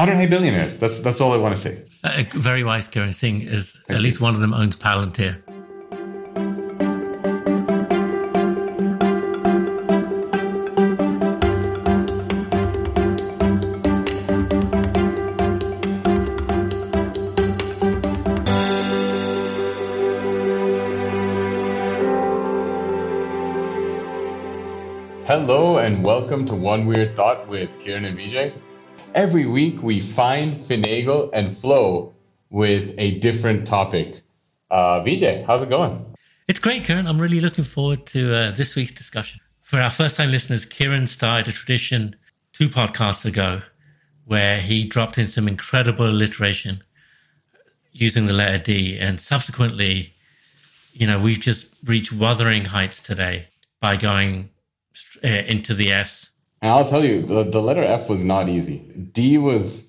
I don't hate billionaires. That's all I want to say. A very wise Kieran Singh is at least one of them owns Palantir. Hello and welcome to One Weird Thought with Kieran and Vijay. Every week, we find, finagle, and flow with a different topic. Vijay, how's it going? It's great, Kieran. I'm really looking forward to this week's discussion. For our first-time listeners, Kieran started a tradition 2 podcasts ago where he dropped in some incredible alliteration using the letter D. And subsequently, we've just reached Wuthering Heights today by going into the F's. And I'll tell you, the letter F was not easy. D was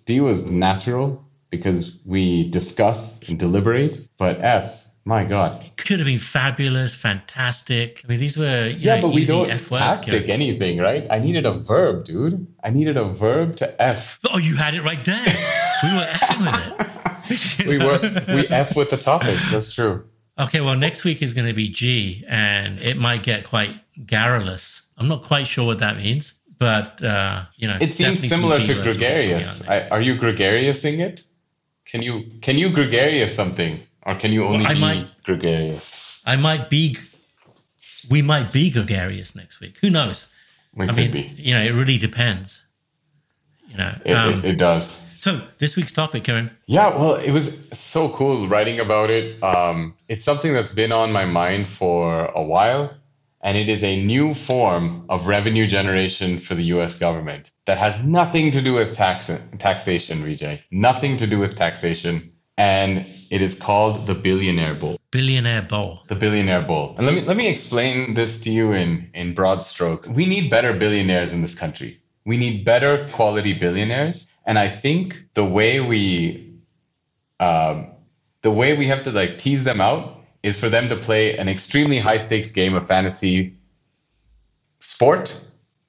natural because we discuss and deliberate. But F, my God. It could have been fabulous, fantastic. I mean, these were easy F words. But we don't tactic anything, right? I needed a verb, dude. I needed a verb to F. Oh, you had it right there. We were F'ing with it. We F with the topic. That's true. Okay, well, next week is going to be G, and it might get quite garrulous. I'm not quite sure what that means. But, it seems similar to gregarious. Are you gregariousing it? Can you gregarious something? Or can you only gregarious? We might be gregarious next week. Who knows? It really depends. It does. So this week's topic, Kieran. Yeah, well, it was so cool writing about it. It's something that's been on my mind for a while. And it is a new form of revenue generation for the U.S. government that has nothing to do with taxation, Vijay. Nothing to do with taxation. And it is called the Billionaire Bowl. Billionaire Bowl. The Billionaire Bowl. And let me explain this to you in broad strokes. We need better billionaires in this country. We need better quality billionaires. And I think the way we have to tease them out is for them to play an extremely high-stakes game of fantasy sport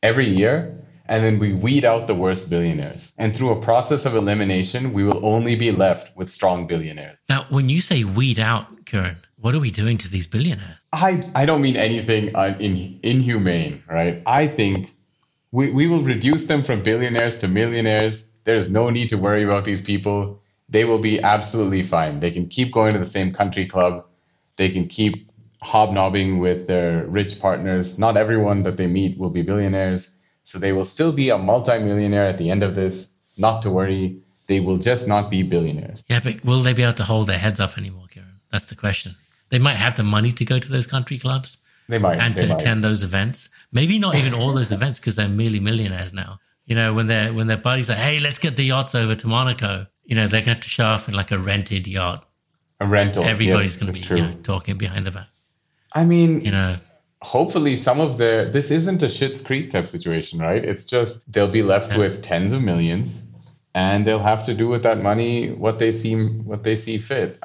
every year, and then we weed out the worst billionaires. And through a process of elimination, we will only be left with strong billionaires. Now, when you say weed out, Kieran, what are we doing to these billionaires? I don't mean anything inhumane, right? I think we will reduce them from billionaires to millionaires. There's no need to worry about these people. They will be absolutely fine. They can keep going to the same country club. They can keep hobnobbing with their rich partners. Not everyone that they meet will be billionaires. So they will still be a multimillionaire at the end of this. Not to worry. They will just not be billionaires. Yeah, but will they be able to hold their heads up anymore, Kieran? That's the question. They might have the money to go to those country clubs. They might. And to attend those events. Maybe not even all those events because they're merely millionaires now. When their buddies are, hey, let's get the yachts over to Monaco. They're going to show up in a rented yacht. A rental. Everybody's going to be talking behind the back. I mean, hopefully some of this isn't a Schitt's Creek type situation, right? It's just they'll be left with tens of millions and they'll have to do with that money what they see fit.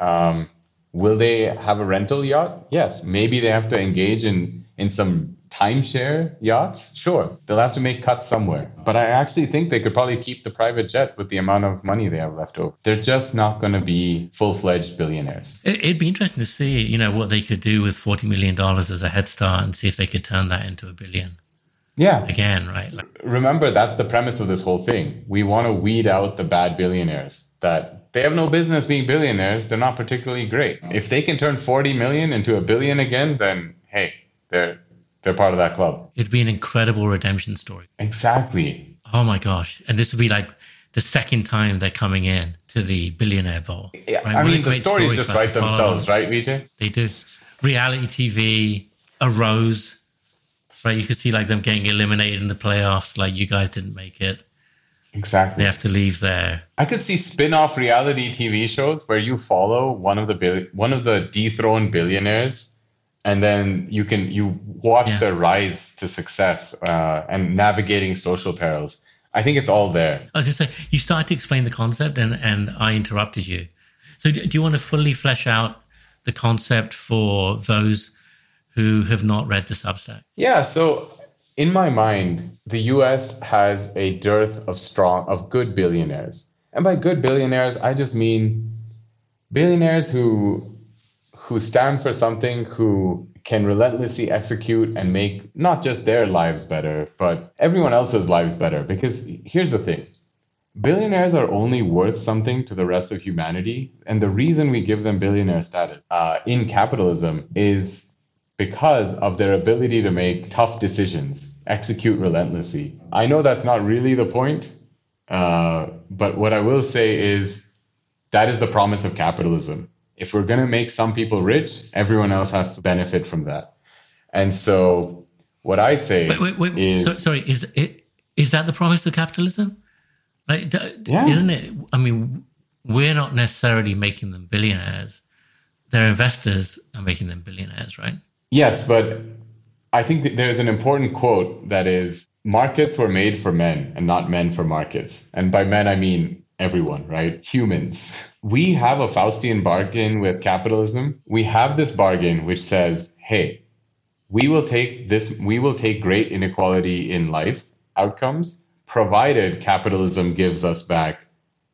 Will they have a rental yacht? Yes. Maybe they have to engage in some timeshare yachts. Sure. They'll have to make cuts somewhere. But I actually think they could probably keep the private jet with the amount of money they have left over. They're just not going to be full-fledged billionaires. It'd be interesting to see, what they could do with $40 million as a head start and see if they could turn that into $1 billion. Yeah. Again, right? Remember, that's the premise of this whole thing. We want to weed out the bad billionaires that they have no business being billionaires. They're not particularly great. If they can turn 40 million into $1 billion again, then, hey, they're part of that club. It'd be an incredible redemption story. Exactly. Oh my gosh. And this would be the second time they're coming in to the Billionaire Bowl. Yeah, right? The stories just write themselves, right, Vijay? They do. Reality TV arose, right? You could see them getting eliminated in the playoffs. You guys didn't make it. Exactly. They have to leave there. I could see spin-off reality TV shows where you follow one of the dethroned billionaires. And then you watch their rise to success and navigating social perils. I think it's all there. I was just saying, you started to explain the concept and I interrupted you. So do you want to fully flesh out the concept for those who have not read the Substack? Yeah, so in my mind, the US has a dearth of good billionaires. And by good billionaires, I just mean billionaires who stand for something, who can relentlessly execute and make not just their lives better, but everyone else's lives better. Because here's the thing. Billionaires are only worth something to the rest of humanity. And the reason we give them billionaire status in capitalism is because of their ability to make tough decisions, execute relentlessly. I know that's not really the point, but what I will say is that is the promise of capitalism. If we're going to make some people rich, everyone else has to benefit from that. And so what I say is... Is that the promise of capitalism? Like, yeah. Isn't it? I mean, we're not necessarily making them billionaires. Their investors are making them billionaires, right? Yes, but I think that there's an important quote that is, markets were made for men and not men for markets. And by men, I mean everyone, right? Humans. We have a Faustian bargain with capitalism. We have this bargain which says, hey, we will take great inequality in life outcomes, provided capitalism gives us back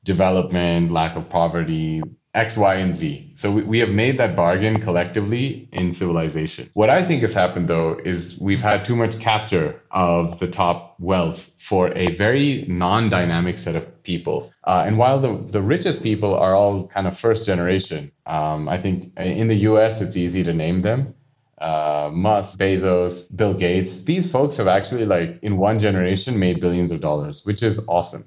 development, lack of poverty, X, Y, and Z. So we have made that bargain collectively in civilization. What I think has happened, though, is we've had too much capture of the top wealth for a very non-dynamic set of people. And while the richest people are all kind of first generation, I think in the US, it's easy to name them. Musk, Bezos, Bill Gates, these folks have actually, like, in one generation made billions of dollars, which is awesome.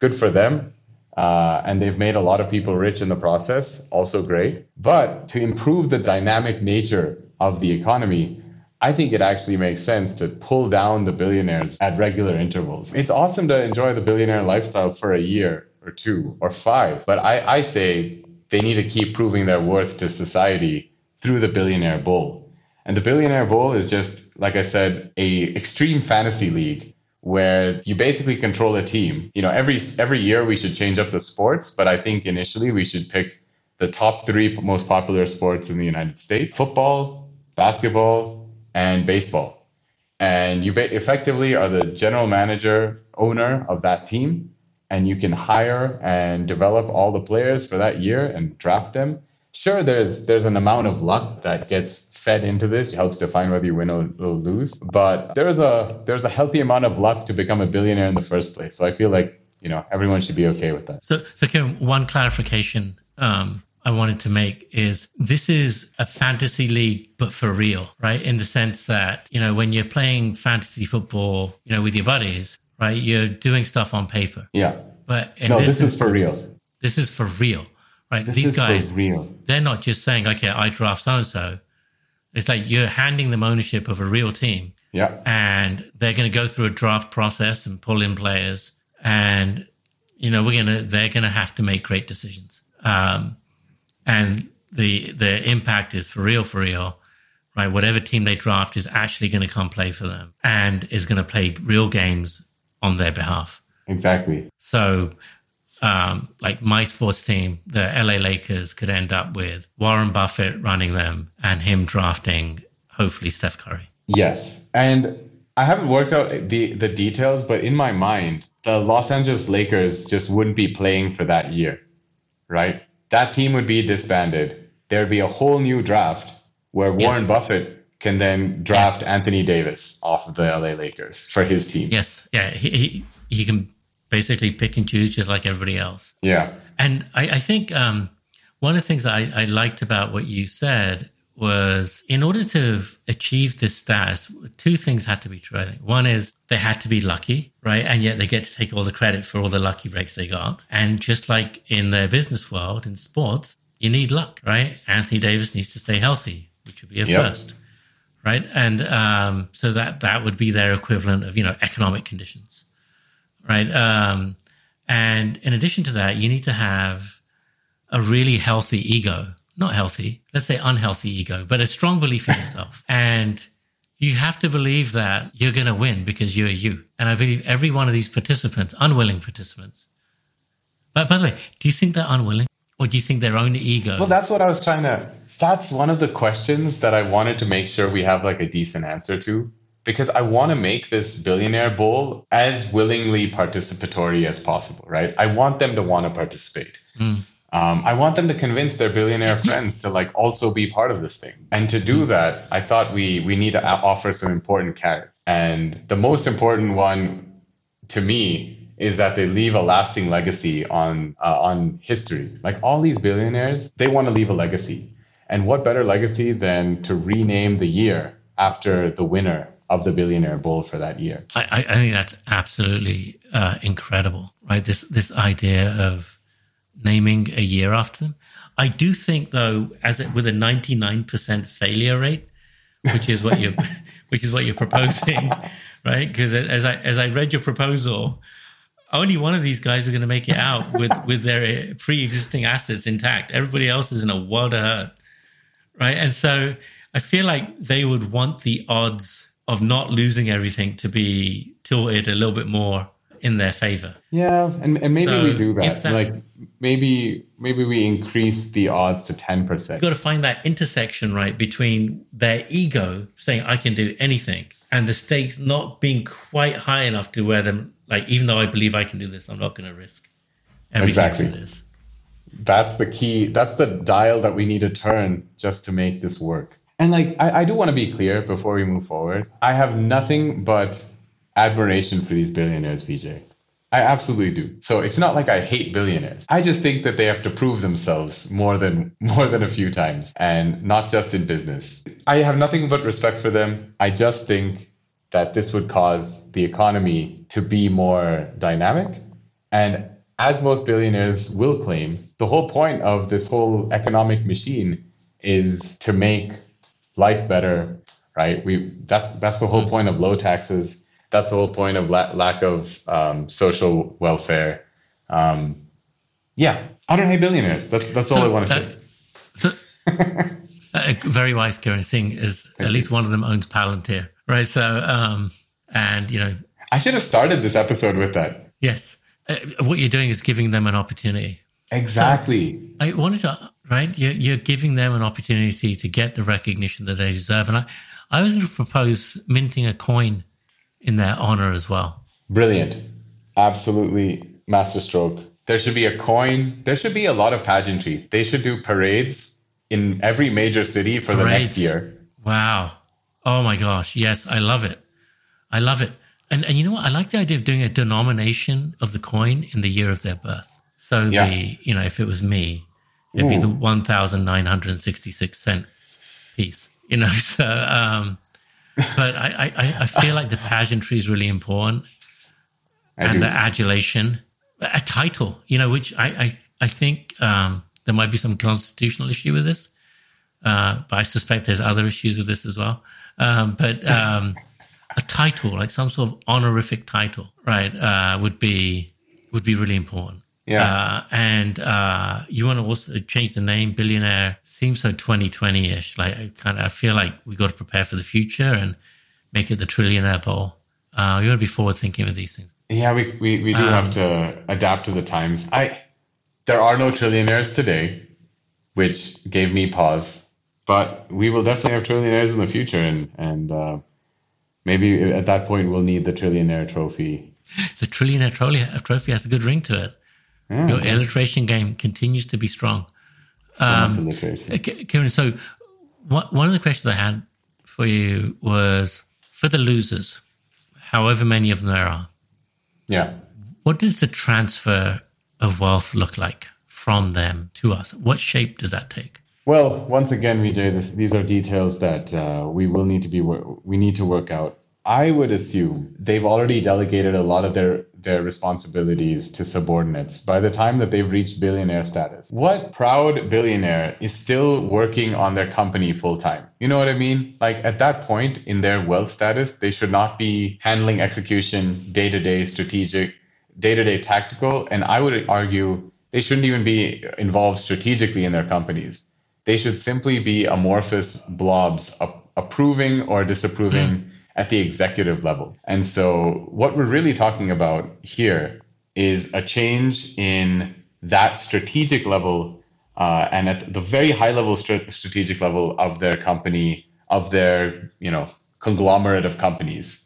Good for them. And they've made a lot of people rich in the process, also great. But to improve the dynamic nature of the economy, I think it actually makes sense to pull down the billionaires at regular intervals. It's awesome to enjoy the billionaire lifestyle for a year or two or five, but I say they need to keep proving their worth to society through the Billionaire Bowl. And the Billionaire Bowl is just, like I said, a extreme fantasy league where you basically control a team. You know, every year we should change up the sports, but I think initially we should pick the top three most popular sports in the United States: football, basketball, and baseball. And you effectively are the general manager, owner of that team, and you can hire and develop all the players for that year and draft them. Sure, there's an amount of luck that gets fed into this. It helps define whether you win or lose. But there's a healthy amount of luck to become a billionaire in the first place. So I feel like, you know, everyone should be okay with that. So Kieran, one clarification I wanted to make is this is a fantasy league, but for real, right? In the sense that, you know, when you're playing fantasy football, you know, with your buddies, right, you're doing stuff on paper. Yeah. But this is for real. This is for real, right? These guys, they're not just saying, okay, I draft so-and-so. It's like you're handing them ownership of a real team. Yeah. And they're going to go through a draft process and pull in players. And, you know, they're going to have to make great decisions. And the impact is for real, right? Whatever team they draft is actually going to come play for them and is going to play real games on their behalf. Exactly. So, like my sports team, the LA Lakers could end up with Warren Buffett running them and him drafting, hopefully, Steph Curry. Yes. And I haven't worked out the details, but in my mind, the Los Angeles Lakers just wouldn't be playing for that year, right? That team would be disbanded. There'd be a whole new draft where Warren Buffett can then draft Anthony Davis off of the LA Lakers for his team. Yes. Yeah. He can basically pick and choose just like everybody else. Yeah. And I think one of the things that I liked about what you said was in order to achieve this status, two things had to be true, I think. One is they had to be lucky, right? And yet they get to take all the credit for all the lucky breaks they got. And just like in the business world, in sports, you need luck, right? Anthony Davis needs to stay healthy, which would be a first, right? And so that would be their equivalent of, you know, economic conditions. Right. And in addition to that, you need to have a really healthy ego, not healthy, let's say unhealthy ego, but a strong belief in yourself. And you have to believe that you're going to win because you're you. And I believe every one of these participants, unwilling participants. But by the way, do you think they're unwilling or do you think their own ego? Well, that's what I was trying to, that's one of the questions that I wanted to make sure we have like a decent answer to. because I want to make this Billionaire Bowl as willingly participatory as possible, right? I want them to want to participate. Mm. I want them to convince their billionaire friends to like also be part of this thing. And to do that, I thought we need to offer some important carrots. And the most important one to me is that they leave a lasting legacy on history. Like all these billionaires, they want to leave a legacy. And what better legacy than to rename the year after the winner of the Billionaire Bowl for that year? I think that's absolutely incredible, right? This idea of naming a year after them. I do think, though, with a 99% failure rate, which is what you're proposing, right? Because as I read your proposal, only one of these guys are going to make it out with their pre-existing assets intact. Everybody else is in a world of hurt, right? And so I feel like they would want the odds of not losing everything to be tilted a little bit more in their favor. Yeah, and maybe so we do that. Maybe we increase the odds to 10%. You've got to find that intersection, right, between their ego saying, I can do anything, and the stakes not being quite high enough to where them, like, even though I believe I can do this, I'm not going to risk everything for this. That's the key. That's the dial that we need to turn just to make this work. And like, I do want to be clear before we move forward. I have nothing but admiration for these billionaires, Vijay. I absolutely do. So it's not like I hate billionaires. I just think that they have to prove themselves more than a few times, and not just in business. I have nothing but respect for them. I just think that this would cause the economy to be more dynamic. And as most billionaires will claim, the whole point of this whole economic machine is to make life better, right? That's the whole point of low taxes. That's the whole point of lack of social welfare. Yeah, I don't hate billionaires. That's all I want to say. Very wise, Kieran, seeing is at least one of them owns Palantir, right? So, and you know, I should have started this episode with that. Yes, what you're doing is giving them an opportunity. Exactly. So I wanted to, right? You're giving them an opportunity to get the recognition that they deserve, and I was going to propose minting a coin in their honor as well. Brilliant. Absolutely masterstroke. There should be a coin. There should be a lot of pageantry. They should do parades in every major city for the next year. Wow. Oh my gosh. Yes, I love it. I love it. And you know what? I like the idea of doing a denomination of the coin in the year of their birth. So if it was me, it'd be the 1,966 cent piece. You know, so but I feel like the pageantry is really important, and the adulation, a title, you know, which I think there might be some constitutional issue with this, but I suspect there's other issues with this as well. But a title, like some sort of honorific title, right, would be really important. Yeah, and you want to also change the name. Billionaire seems so 2020-ish. Like I feel like we got to prepare for the future and make it the Trillionaire Bowl. You want to be forward thinking with these things. Yeah, we do have to adapt to the times. There are no trillionaires today, which gave me pause. But we will definitely have trillionaires in the future, and maybe at that point we'll need the trillionaire trophy. The trillionaire trophy has a good ring to it. Yeah. Your illustration game continues to be strong. Kieran, so one of the questions I had for you was, for the losers, however many of them there are, yeah, what does the transfer of wealth look like from them to us? What shape does that take? Well, once again, Vijay, these are details that we need to work out. I would assume they've already delegated a lot of their responsibilities to subordinates by the time that they've reached billionaire status. What proud billionaire is still working on their company full time? You know what I mean? Like at that point in their wealth status, they should not be handling execution, day-to-day strategic, day-to-day tactical, and I would argue they shouldn't even be involved strategically in their companies. They should simply be amorphous blobs approving or disapproving at the executive level. And so what we're really talking about here is a change in that strategic level and at the very high level strategic level of their company, of their conglomerate of companies.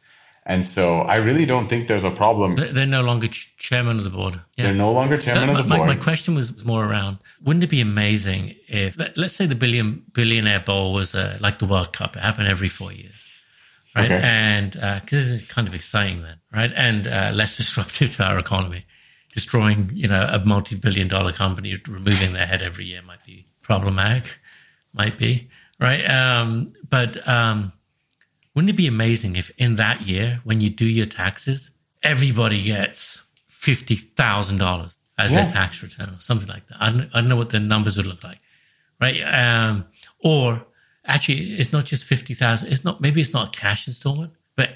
And so I really don't think there's a problem. They're no longer chairman of the board. Yeah. They're no longer chairman of the board. My question was more around, wouldn't it be amazing if, let's say the Billionaire Bowl was like the World Cup. It happened every 4 years, right? Okay. And because it's kind of exciting then, right? And less disruptive to our economy. Destroying, a multi-billion-dollar company, removing their head every year might be problematic, right? But wouldn't it be amazing if in that year, when you do your taxes, everybody gets $50,000 as their tax return or something like that? I don't know what the numbers would look like, right? Or actually, it's not just $50,000. Maybe it's not a cash installment, but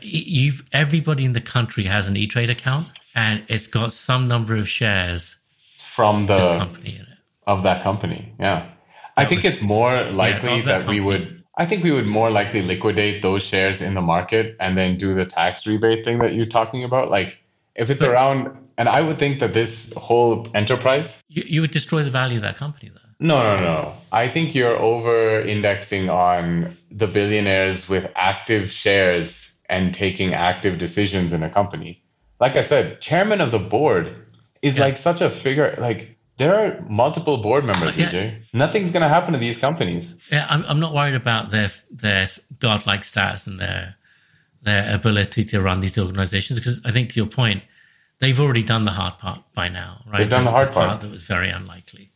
everybody in the country has an E-Trade account, and it's got some number of shares from the company in it. Of that company, yeah. I think we would more likely liquidate those shares in the market and then do the tax rebate thing that you're talking about. Like if it's around, and I would think that this whole enterprise. You would destroy the value of that company though. No. I think you're over indexing on the billionaires with active shares and taking active decisions in a company. Like I said, chairman of the board is like such a figure. Like there are multiple board members, Vijay. Nothing's going to happen to these companies. Yeah, I'm not worried about their godlike status and their ability to run these organizations because I think to your point, they've already done the hard part by now, right? They've done the hard part that was very unlikely,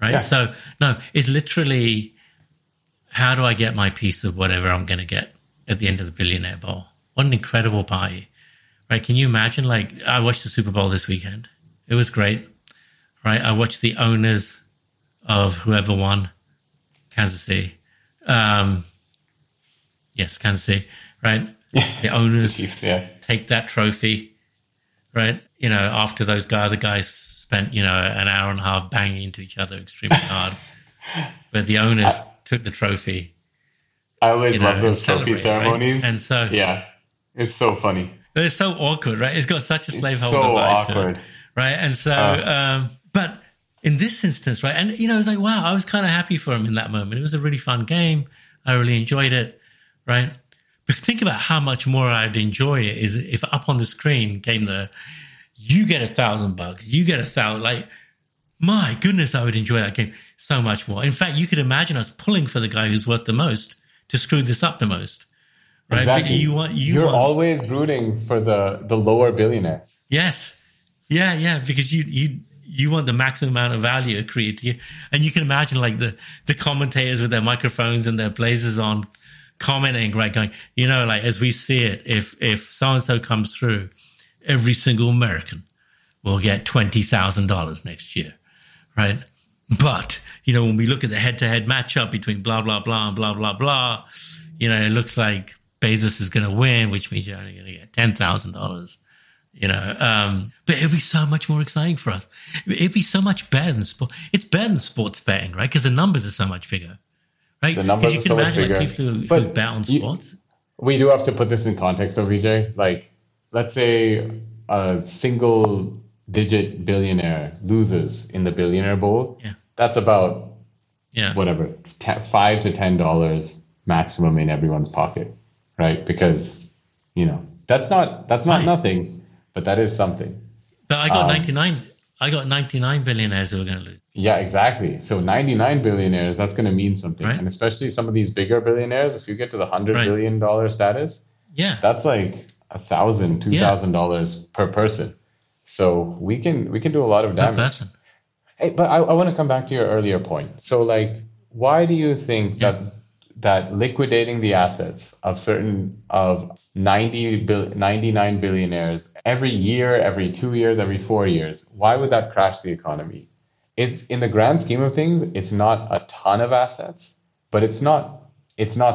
right? Yeah. So no, it's literally how do I get my piece of whatever I'm going to get at the end of the Billionaire Bowl? What an incredible party. Right? Can you imagine? Like, I watched the Super Bowl this weekend. It was great. Right? I watched the owners of whoever won, Kansas City. Yes, Kansas City. Right? The owners take that trophy. Right? After those guys, the guys spent an hour and a half banging into each other extremely hard, but the owners took the trophy. I always love those trophy ceremonies, right? And so it's so funny. But it's so awkward, right? It's got such a slaveholder vibe to it, right? And so, but in this instance, right? And, it's like, wow, I was kind of happy for him in that moment. It was a really fun game. I really enjoyed it, right? But think about how much more I'd enjoy it is if up on the screen came you get $1,000, you get $1,000. Like, my goodness, I would enjoy that game so much more. In fact, you could imagine us pulling for the guy who's worth the most to screw this up the most. Right? Exactly. But you're always rooting for the lower billionaire. Yes. Yeah. Because you want the maximum amount of value accrued to you. And you can imagine like the commentators with their microphones and their blazers on commenting, right? Going, like as we see it, if so-and-so comes through, every single American will get $20,000 next year. Right. But, when we look at the head-to-head matchup between blah, blah, blah, and blah, blah, blah, it looks like Bezos is going to win, which means you're only going to get $10,000, but it'd be so much more exciting for us. It'd be so much better than sport. It's better than sports betting, right? Because the numbers are so much bigger, right? The numbers are so much bigger. Because you can imagine people who bet on sports. We do have to put this in context though, Vijay. Like, let's say a single digit billionaire loses in the Billionaire Bowl. Yeah. That's about whatever, $5 to $10 maximum in everyone's pocket. Right, because that's not nothing, but that is something. But I got 99 billionaires who are going to lose. Yeah, exactly. So 99 billionaires, that's going to mean something, right? And especially some of these bigger billionaires. If you get to the $100 billion status, that's like $1,000, $2,000 per person. So we can do a lot of damage. Per person. Hey, but I want to come back to your earlier point. So, like, why do you think that liquidating the assets of 99 billionaires every year, every 2 years, every 4 years, why would that crash the economy? It's in the grand scheme of things, it's not a ton of assets, but it's not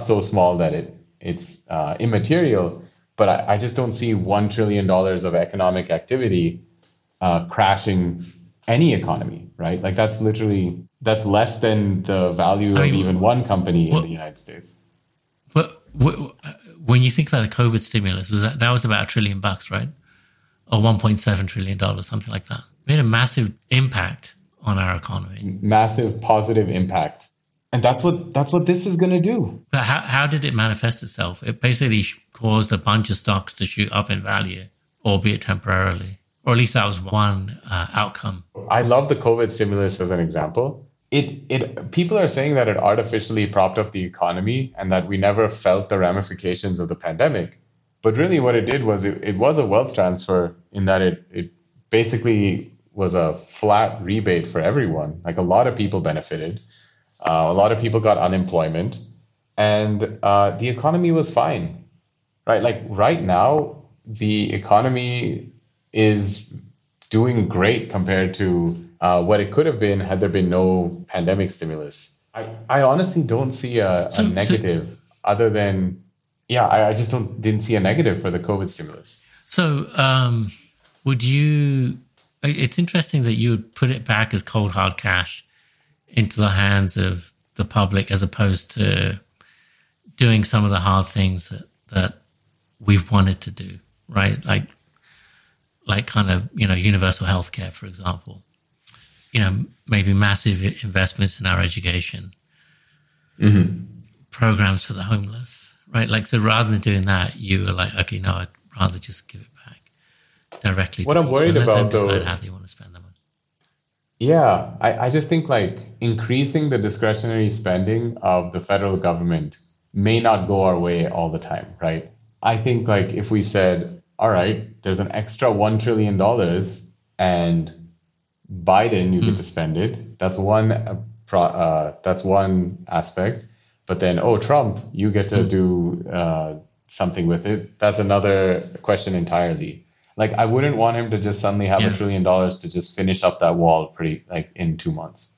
so small that it's immaterial. But I just don't see $1 trillion of economic activity crashing any economy, right? Like that's less than the value of even one company in the United States. But when you think about the COVID stimulus, that was about $1 trillion, right? Or $1.7 trillion, something like that. It made a massive impact on our economy. Massive positive impact. And that's what this is going to do. But how did it manifest itself? It basically caused a bunch of stocks to shoot up in value, albeit temporarily. Or at least that was one outcome. I love the COVID stimulus as an example. People are saying that it artificially propped up the economy and that we never felt the ramifications of the pandemic. But really what it did was it was a wealth transfer in that it basically was a flat rebate for everyone. Like a lot of people benefited. A lot of people got unemployment and the economy was fine, right? Like right now, the economy is doing great compared to what it could have been had there been no pandemic stimulus. I honestly don't see a negative other than, I just didn't see a negative for the COVID stimulus. So it's interesting that you would put it back as cold hard cash into the hands of the public as opposed to doing some of the hard things that we've wanted to do, right? Like kind of, universal healthcare, for example, maybe massive investments in our education, mm-hmm. programs for the homeless, right? Like, so rather than doing that, you were like, okay, no, I'd rather just give it back directly. What I'm worried about, though, is how they want to spend the money. Yeah, I just think increasing the discretionary spending of the federal government may not go our way all the time, right? I think if we said, all right, there's an extra $1 trillion and Biden, you get to spend it. That's one aspect. But then, Trump, you get to do something with it. That's another question entirely. I wouldn't want him to just suddenly have $1 trillion to just finish up that wall pretty in 2 months.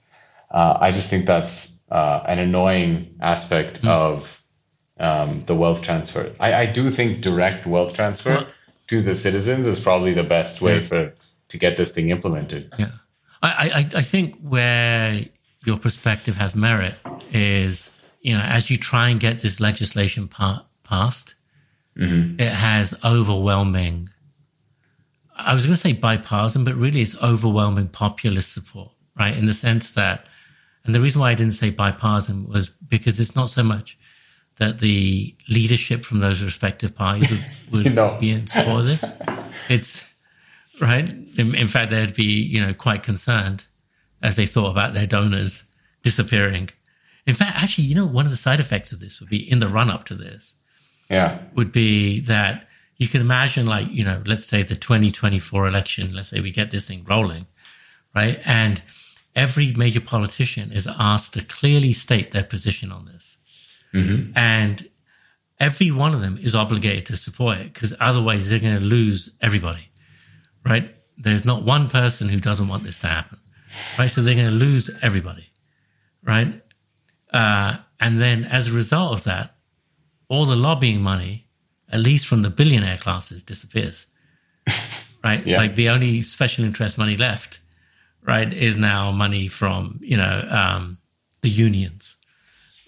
I just think that's an annoying aspect of the wealth transfer. I do think direct wealth transfer to the citizens is probably the best way to get this thing implemented. Yeah, I think where your perspective has merit is as you try and get this legislation passed, mm-hmm. it has overwhelming. I was going to say bipartisan, but really it's overwhelming populist support, right? In the sense that, and the reason why I didn't say bipartisan was because it's not so much that the leadership from those respective parties would be in support of this. It's, right? In fact, they'd be, quite concerned as they thought about their donors disappearing. In fact, actually, one of the side effects of this would be in the run-up to this would be that you can imagine let's say the 2024 election, let's say we get this thing rolling, right? And every major politician is asked to clearly state their position on this. Mm-hmm. And every one of them is obligated to support it because otherwise they're going to lose everybody, right? There's not one person who doesn't want this to happen, right? So they're going to lose everybody, right? And then as a result of that, all the lobbying money, at least from the billionaire classes, disappears, right? Yeah. The only special interest money left, right, is now money from, the unions.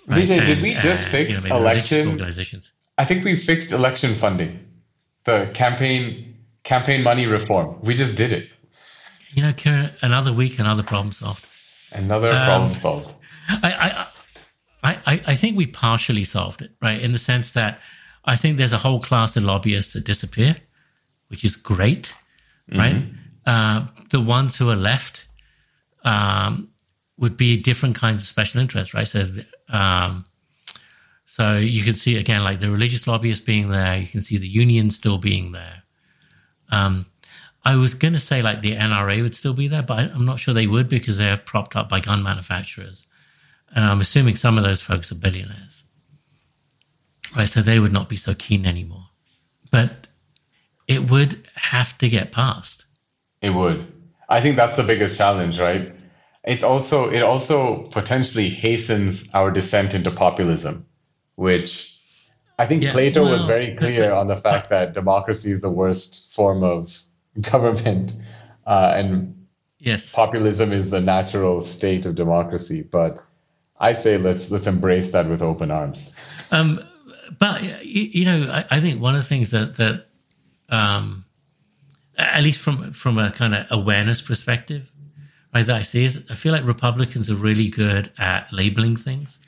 Right? Vijay, did we just fix election organizations? I think we fixed election funding, the campaign money reform. We just did it. Kieran, another week, another problem solved. Another problem solved. I think we partially solved it, right, in the sense that I think there's a whole class of lobbyists that disappear, which is great, right? Mm-hmm. The ones who are left would be different kinds of special interests, right? So you can see, again, the religious lobbyists being there. You can see the union still being there. I was going to say, the NRA would still be there, but I'm not sure they would because they're propped up by gun manufacturers. And I'm assuming some of those folks are billionaires. Right, so they would not be so keen anymore. But it would have to get passed. It would. I think that's the biggest challenge, right? It also potentially hastens our descent into populism, which I think Plato was very clear on the fact that democracy is the worst form of government and populism is the natural state of democracy. But I say let's embrace that with open arms. But, I think one of the things that at least from a kind of awareness perspective, that I see is I feel like Republicans are really good at labeling things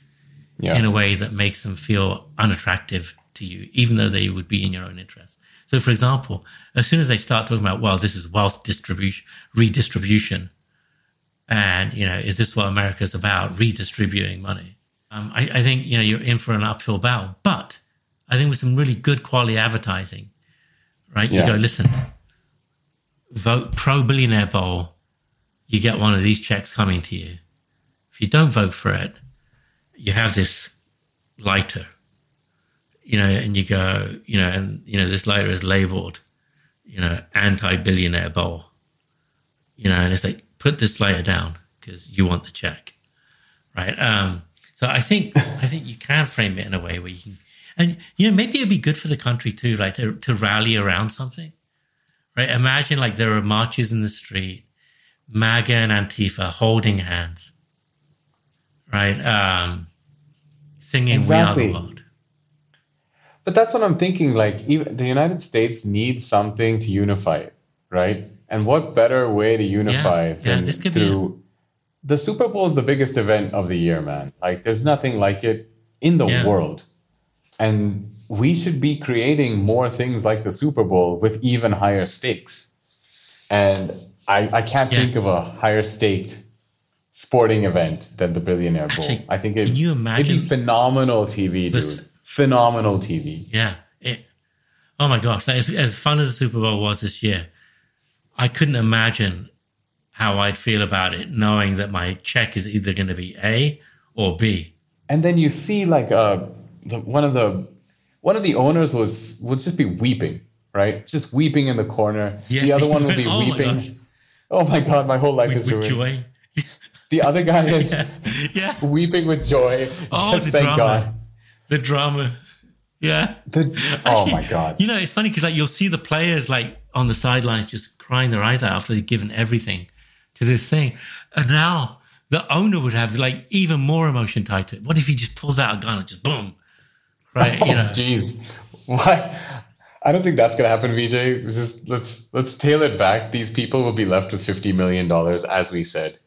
in a way that makes them feel unattractive to you, even though they would be in your own interest. So, for example, as soon as they start talking about, well, this is wealth distribution, redistribution, and, you know, is this what America's about, redistributing money? I think, you know, you're in for an uphill battle. But I think with some really good quality advertising, right? You go, listen, vote pro-Billionaire Bowl, you get one of these checks coming to you. If you don't vote for it, you have this lighter, you know, and you go, you know, and, you know, this lighter is labeled, you know, anti-Billionaire Bowl, you know, and it's like, put this lighter down because you want the check, right? So I think you can frame it in a way where you can, and, you know, maybe it'd be good for the country too, like to rally around something, right? Imagine like there are marches in the street, MAGA and Antifa holding hands, right? Singing exactly. We Are the World. But that's what I'm thinking. Like, even the United States needs something to unify it, right? And what better way to unify than through the Super Bowl is the biggest event of the year, man. Like, there's nothing like it in the world. And we should be creating more things like the Super Bowl with even higher stakes. And I can't think of a higher staked sporting event than the Billionaire Bowl. Actually, I think it'd be phenomenal TV, dude. Phenomenal TV. Yeah. Oh my gosh. As fun as the Super Bowl was this year, I couldn't imagine how I'd feel about it, knowing that my check is either going to be A or B. And then you see like one of the owners would just be weeping, right? Just weeping in the corner. Yes, the other one would be weeping. Oh my God, my whole life is ruined. With joy. The other guy is weeping with joy. Oh, the thank drama. God. The drama. Yeah. Actually, my God. You know, it's funny because like you'll see the players like on the sidelines just crying their eyes out after they've given everything to this thing. And now the owner would have like even more emotion tied to it. What if he just pulls out a gun and just boom? Right. Oh, you know. Jeez. What? I don't think that's going to happen, Vijay. Just, let's tail it back. These people will be left with $50 million, as we said.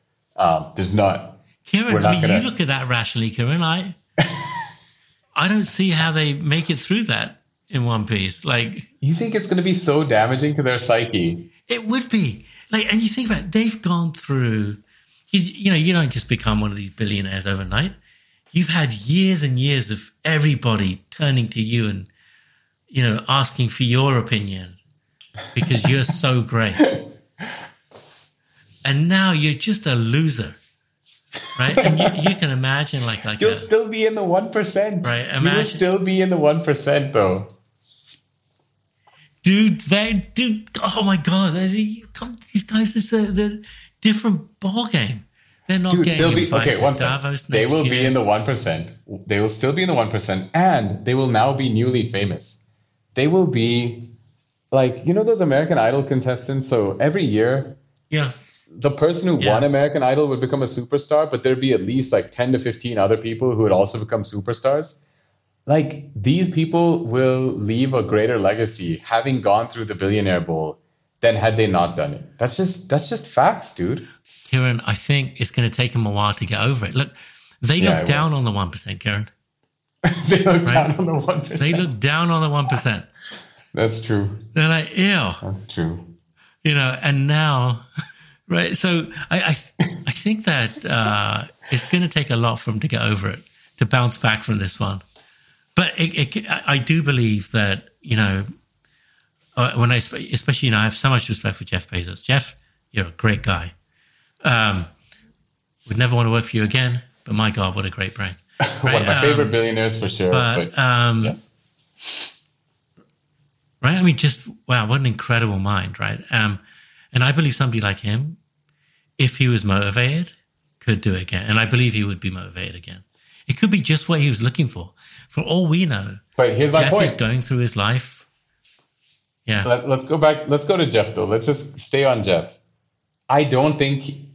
There's not. Kieran, you look at that rationally, Kieran. I don't see how they make it through that in one piece. Like, you think it's going to be so damaging to their psyche? It would be. Like, and you think about it, they've gone through. You know, you don't just become one of these billionaires overnight. You've had years and years of everybody turning to you and, you know, asking for your opinion because you're so great. And now you're just a loser, right? And you can imagine like you'll still be in the 1%. Right? You'll still be in the 1% though. Dude, oh my God. These guys, they're a different ballgame. They're not getting invited to Davos next year. They will be in the 1%. They will still be in the 1%, and they will now be newly famous. They will be like, you know, those American Idol contestants. So every year, the person who won American Idol would become a superstar, but there'd be at least like 10 to 15 other people who would also become superstars. Like, these people will leave a greater legacy having gone through the Billionaire Bowl than had they not done it. That's just facts, dude. Kieran, I think it's going to take them a while to get over it. Look, they look down on the 1%, Kieran. They look down on the 1%. They look down on the 1%. That's true. They're like, ew. That's true. You know, and now, right? So I think that it's going to take a lot for them to get over it, to bounce back from this one. But I do believe that, you know, especially, you know, I have so much respect for Jeff Bezos. Jeff, you're a great guy. Would never want to work for you again, but my God, what a great brain. Right? One of my favorite billionaires for sure. But yes. Right? I mean, just, wow, what an incredible mind, right? And I believe somebody like him, if he was motivated, could do it again. And I believe he would be motivated again. It could be just what he was looking for. For all we know, but here's my Jeff point. Is going through his life. Yeah. Let's go back. Let's go to Jeff, though. Let's just stay on Jeff. I think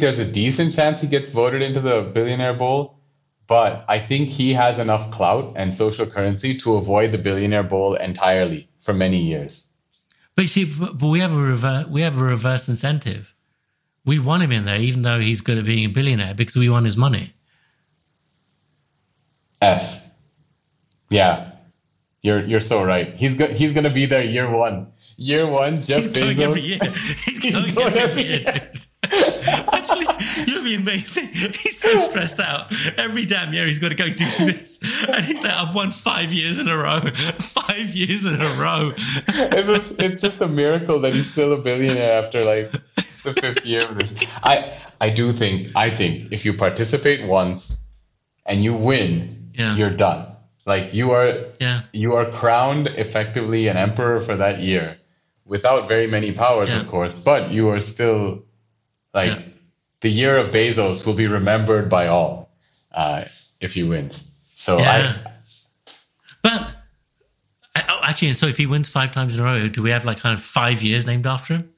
there's a decent chance he gets voted into the Billionaire Bowl, but I think he has enough clout and social currency to avoid the Billionaire Bowl entirely for many years. But we have a reverse incentive, We want him in there, even though he's good at being a billionaire, because we want his money. F. Yeah, you're so right. He's going to be there year one. Year one, Jeff Bezos. He's going every year. He's going every year. Actually, you'd be amazing. He's so stressed out. Every damn year he's got to go do this. And he's like, I've won 5 years in a row. 5 years in a row. It's just a miracle that he's still a billionaire after like the fifth year. I think if you participate once and you win, you're done. Like you are crowned effectively an emperor for that year without very many powers, of course, but you are still the year of Bezos will be remembered by all if he wins. So so if he wins 5 times in a row, do we have like kind of 5 years named after him?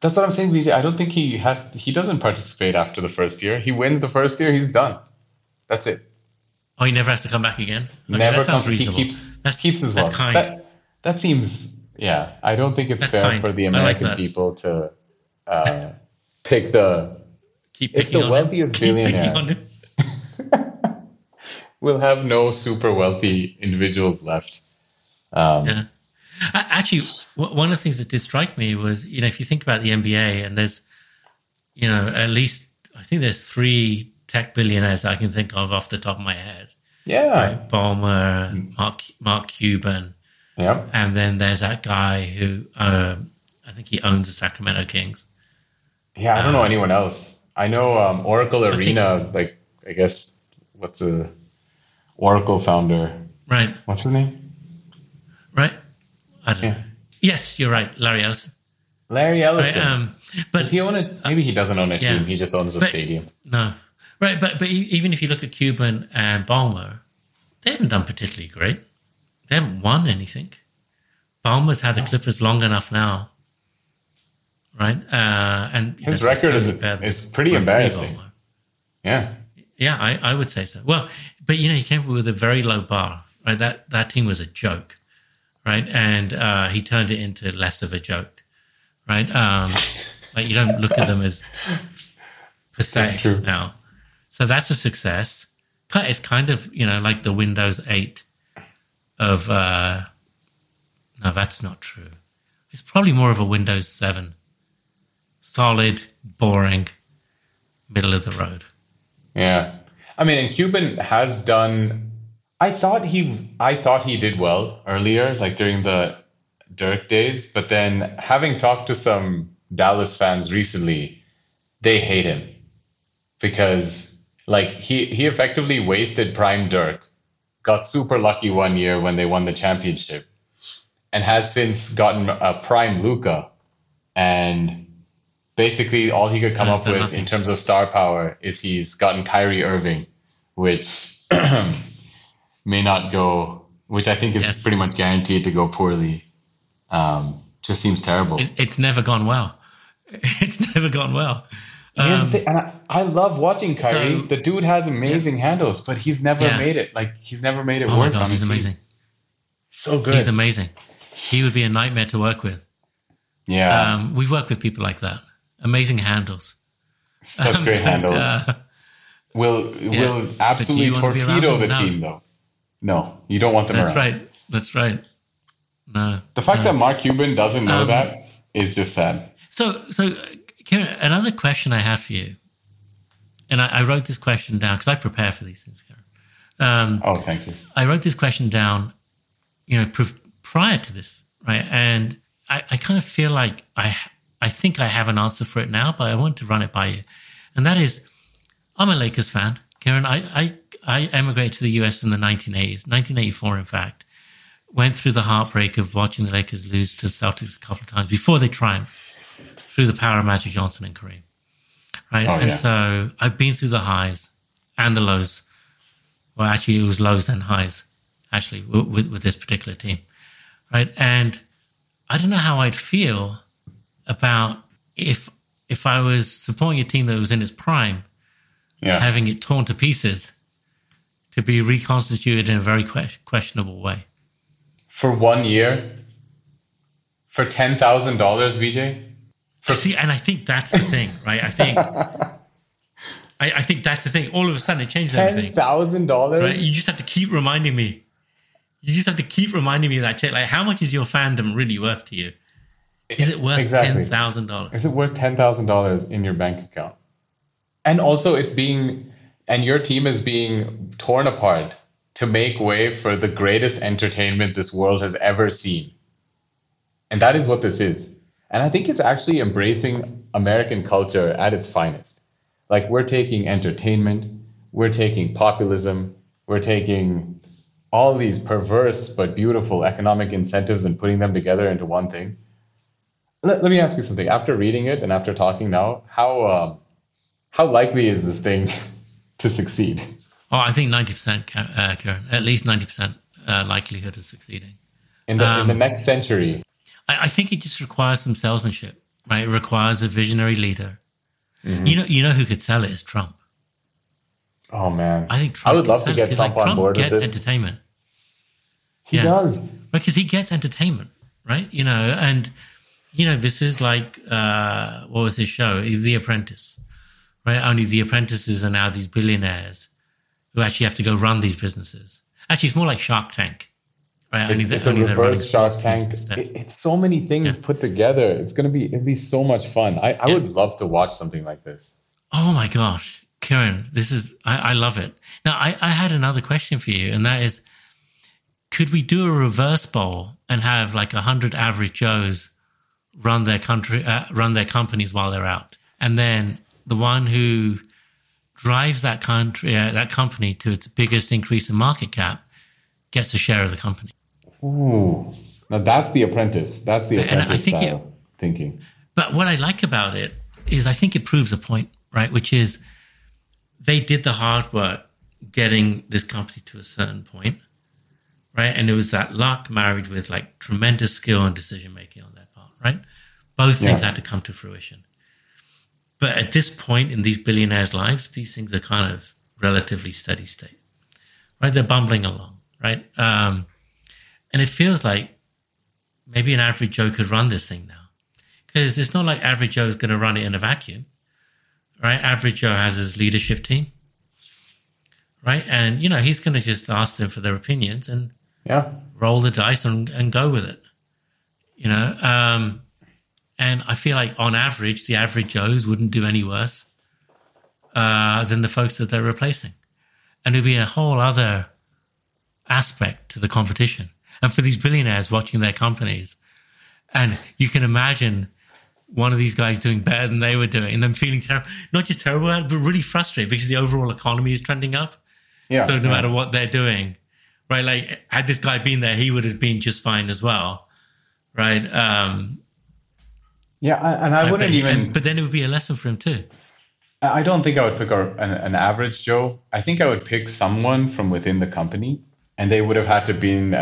That's what I'm saying, Vijay. I don't think he doesn't participate after the first year. He wins the first year, he's done. That's it. Oh, he never has to come back again? Okay, never comes. Reasonable. He keeps his wealth. That's kind. That seems, I don't think it's fair for the American people to pick the... Keep picking on him. If the wealthiest billionaire... we'll have no super wealthy individuals left. Actually, one of the things that did strike me was, if you think about the NBA, and there's, at least, I think there's 3... tech billionaires I can think of off the top of my head. Yeah. Like Ballmer, Mark Cuban. Yeah. And then there's that guy who, I think he owns the Sacramento Kings. Yeah, I don't know anyone else. I know Oracle Arena, what's the Oracle founder? Right. What's his name? Right? I don't know. Yes, you're right. Larry Ellison. Right, but does he own it? Maybe he doesn't own a team. He just owns the stadium. No. Right, but even if you look at Cuban and Ballmer, they haven't done particularly great. They haven't won anything. Ballmer's had the Clippers long enough now, right? And his record is pretty embarrassing. Yeah, I would say so. Well, but he came up with a very low bar. Right, that team was a joke, right? And he turned it into less of a joke, right? You don't look at them as pathetic now. So that's a success. It's kind of, like the Windows 8 of... no, that's not true. It's probably more of a Windows 7. Solid, boring, middle of the road. Yeah. I mean, and Cuban has done... I thought he did well earlier, like during the Dirk days. But then having talked to some Dallas fans recently, they hate him because... he effectively wasted prime Dirk, got super lucky one year when they won the championship, and has since gotten a prime Luka. And basically all he could come up with in terms of star power is he's gotten Kyrie Irving, which which I think is pretty much guaranteed to go poorly. Just seems terrible. It's never gone well. Here's the thing, and I love watching Kyrie. The dude has amazing handles, but he's never made it. He's never made it work. Oh my God, he's amazing. So good. He's amazing. He would be a nightmare to work with. Yeah. We've worked with people like that. Amazing handles. Such great handles. Will absolutely torpedo the team, though. No, you don't want them around. That's right. No. The fact that Mark Cuban doesn't know that is just sad. So... Kieran, another question I have for you, and I wrote this question down because I prepare for these things, Kieran. Thank you. I wrote this question down, prior to this, right? And I kind of feel like I think I have an answer for it now, but I want to run it by you. And that is, I'm a Lakers fan, Kieran. I emigrated to the US in the 1980s, 1984, in fact. Went through the heartbreak of watching the Lakers lose to the Celtics a couple of times before they triumphed, through the power of Magic Johnson and Kareem, right? So I've been through the highs and the lows. Well, actually, it was lows then highs, actually, with this particular team, right? And I don't know how I'd feel about if I was supporting a team that was in its prime, having it torn to pieces to be reconstituted in a very questionable way. For 1 year? For $10,000, Vijay? I see, and I think that's the thing, right? I think that's the thing. All of a sudden, it changes everything. $10,000? Right? You just have to keep reminding me. You just have to keep reminding me of that check. Like, how much is your fandom really worth to you? Is it worth $10,000? Is it worth $10,000 in your bank account? And also, it's being, and your team is being torn apart to make way for the greatest entertainment this world has ever seen. And that is what this is. And I think it's actually embracing American culture at its finest. Like, we're taking entertainment, we're taking populism, we're taking all these perverse but beautiful economic incentives and putting them together into one thing. Let me ask you something. After reading it and after talking now, how likely is this thing to succeed? Oh, I think 90%, Kieran. At least 90% likelihood of succeeding. In the next century. I think it just requires some salesmanship, right? It requires a visionary leader. Mm-hmm. You know who could sell it is Trump. Oh man, I think Trump. I would love to get Trump on board with this. Trump gets entertainment. He does, because he gets entertainment, right? You know, and you know this is like what was his show, The Apprentice, right? Only the apprentices are now these billionaires who actually have to go run these businesses. Actually, it's more like Shark Tank, right? It's a reverse Shark Tank. It's so many things put together. It's going to be it'll be so much fun. I would love to watch something like this. Oh my gosh. Kieran, this is, I love it. Now, I had another question for you, and that is, could we do a reverse bowl and have like 100 average Joes run their companies while they're out? And then the one who drives that company to its biggest increase in market cap gets a share of the company. Ooh, now that's The Apprentice. That's The Apprentice and I think style thinking. But what I like about it is I think it proves a point, right? Which is, they did the hard work getting this company to a certain point, right? And it was that luck married with like tremendous skill and decision-making on their part, right? Both things had to come to fruition. But at this point in these billionaires' lives, these things are kind of relatively steady state, right? They're bumbling along, right? And it feels like maybe an average Joe could run this thing now, because it's not like average Joe is going to run it in a vacuum. Right, average Joe has his leadership team, right, and you know he's going to just ask them for their opinions and roll the dice and go with it, you know. And I feel like on average, the average Joes wouldn't do any worse than the folks that they're replacing, and it'd be a whole other aspect to the competition. And for these billionaires watching their companies, and you can imagine one of these guys doing better than they were doing and then feeling terrible, not just terrible, but really frustrated because the overall economy is trending up. Yeah. So no matter what they're doing, right? Like had this guy been there, he would have been just fine as well. Right. And I wouldn't but then it would be a lesson for him too. I don't think I would pick an average Joe. I think I would pick someone from within the company, and they would have had to be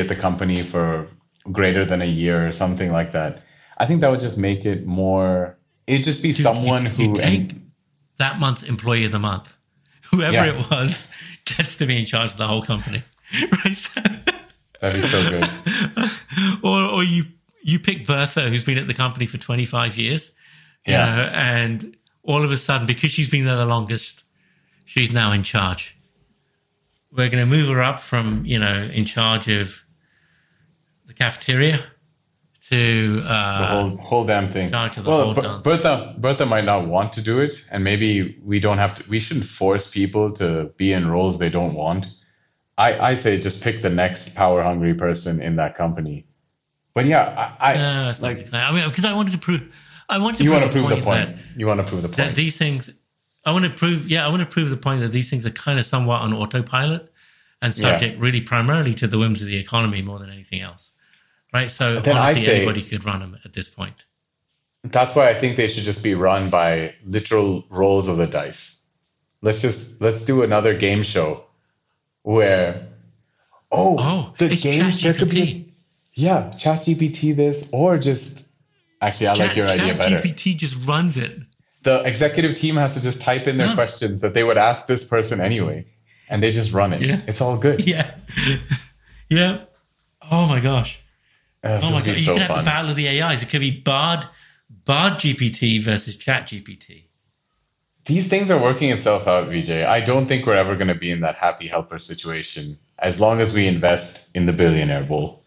at the company for greater than a year or something like that. I think that would just make it more. It'd just be someone who take that month's employee of the month, whoever it was, gets to be in charge of the whole company. Right? So, that'd be so good. Or you pick Bertha, who's been at the company for 25 years, you know, and all of a sudden, because she's been there the longest, she's now in charge. We're going to move her up from in charge of the cafeteria to the whole damn thing. Bertha might not want to do it, and maybe we shouldn't force people to be in roles they don't want. I say just pick the next power hungry person in that company. But because I want to prove the point that these things that these things are kind of somewhat on autopilot and subject really primarily to the whims of the economy more than anything else. Right, so honestly, anybody could run them at this point. That's why I think they should just be run by literal rolls of the dice. Let's do another game show where it's ChatGPT. Yeah, ChatGPT this or just I like your idea better. ChatGPT just runs it. The executive team has to just type in their questions that they would ask this person anyway, and they just run it. Yeah. It's all good. Yeah, yeah. Oh my gosh. Oh my God! You could have the battle of the AIs. It could be BARD, BARD GPT versus ChatGPT. These things are working itself out, Vijay. I don't think we're ever going to be in that happy helper situation as long as we invest in the Billionaire Bowl.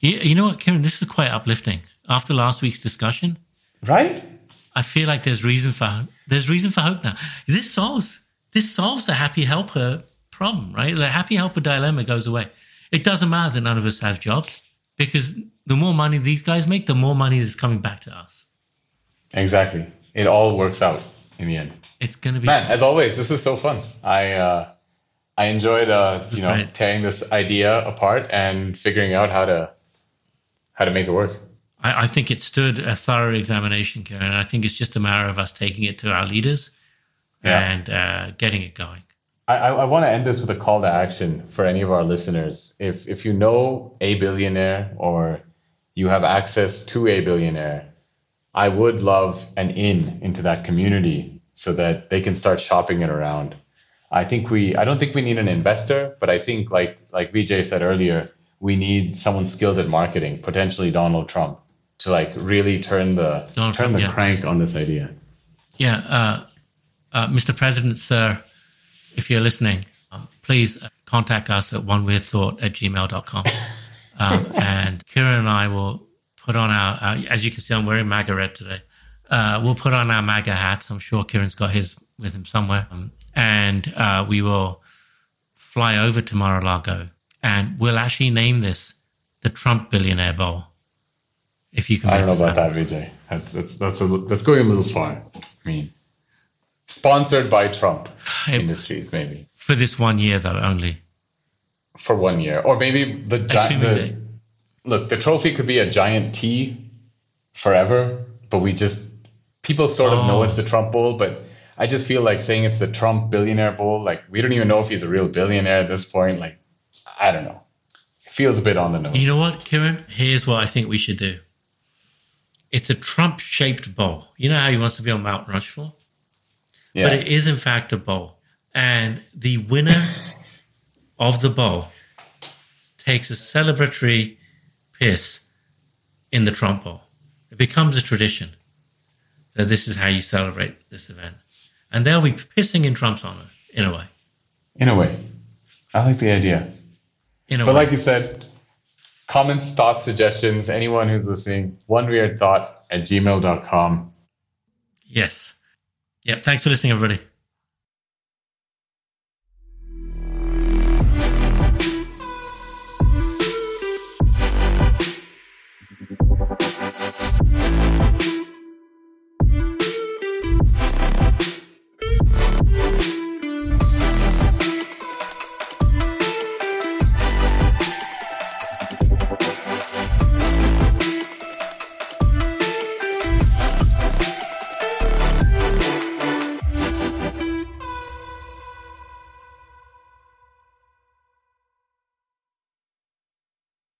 You know what, Kieran? This is quite uplifting. After last week's discussion, right? I feel like there's reason for hope now. This solves the happy helper problem, right? The happy helper dilemma goes away. It doesn't matter that none of us have jobs because the more money these guys make, the more money is coming back to us. Exactly. It all works out in the end. It's going to be fun. As always, this is so fun. I enjoyed tearing this idea apart and figuring out how to make it work. I think it stood a thorough examination, Kieran. I think it's just a matter of us taking it to our leaders and getting it going. I want to end this with a call to action for any of our listeners. If you know a billionaire or you have access to a billionaire, I would love an in into that community so that they can start shopping it around. I don't think we need an investor, but I think like Vijay said earlier, we need someone skilled at marketing, potentially Donald Trump, to really turn the crank on this idea. Yeah, Mr. President, sir, if you're listening, please contact us at oneweirdthought@gmail.com. And Kieran and I will put on our, as you can see, I'm wearing MAGA red today. We'll put on our MAGA hats. I'm sure Kieran's got his with him somewhere. And we will fly over to Mar-a-Lago and we'll actually name this the Trump Billionaire Bowl. If you can, I don't know about that, Vijay. That's going a little far. I mean, sponsored by Trump Industries, maybe for this 1 year though, only for 1 year, or maybe the trophy could be a giant T forever. But people sort of know it's the Trump Bowl, but I just feel like saying it's the Trump Billionaire Bowl. We don't even know if he's a real billionaire at this point. I don't know. It feels a bit on the nose. You know what, Kieran? Here's what I think we should do. It's a Trump-shaped bowl. You know how he wants to be on Mount Rushmore? Yeah. But it is, in fact, a bowl. And the winner of the bowl takes a celebratory piss in the Trump Bowl. It becomes a tradition. So this is how you celebrate this event. And they'll be pissing in Trump's honor, in a way. In a way. I like the idea. But like you said, comments, thoughts, suggestions, anyone who's listening, oneweirdthought@gmail.com. Yes. Yep. Thanks for listening, everybody.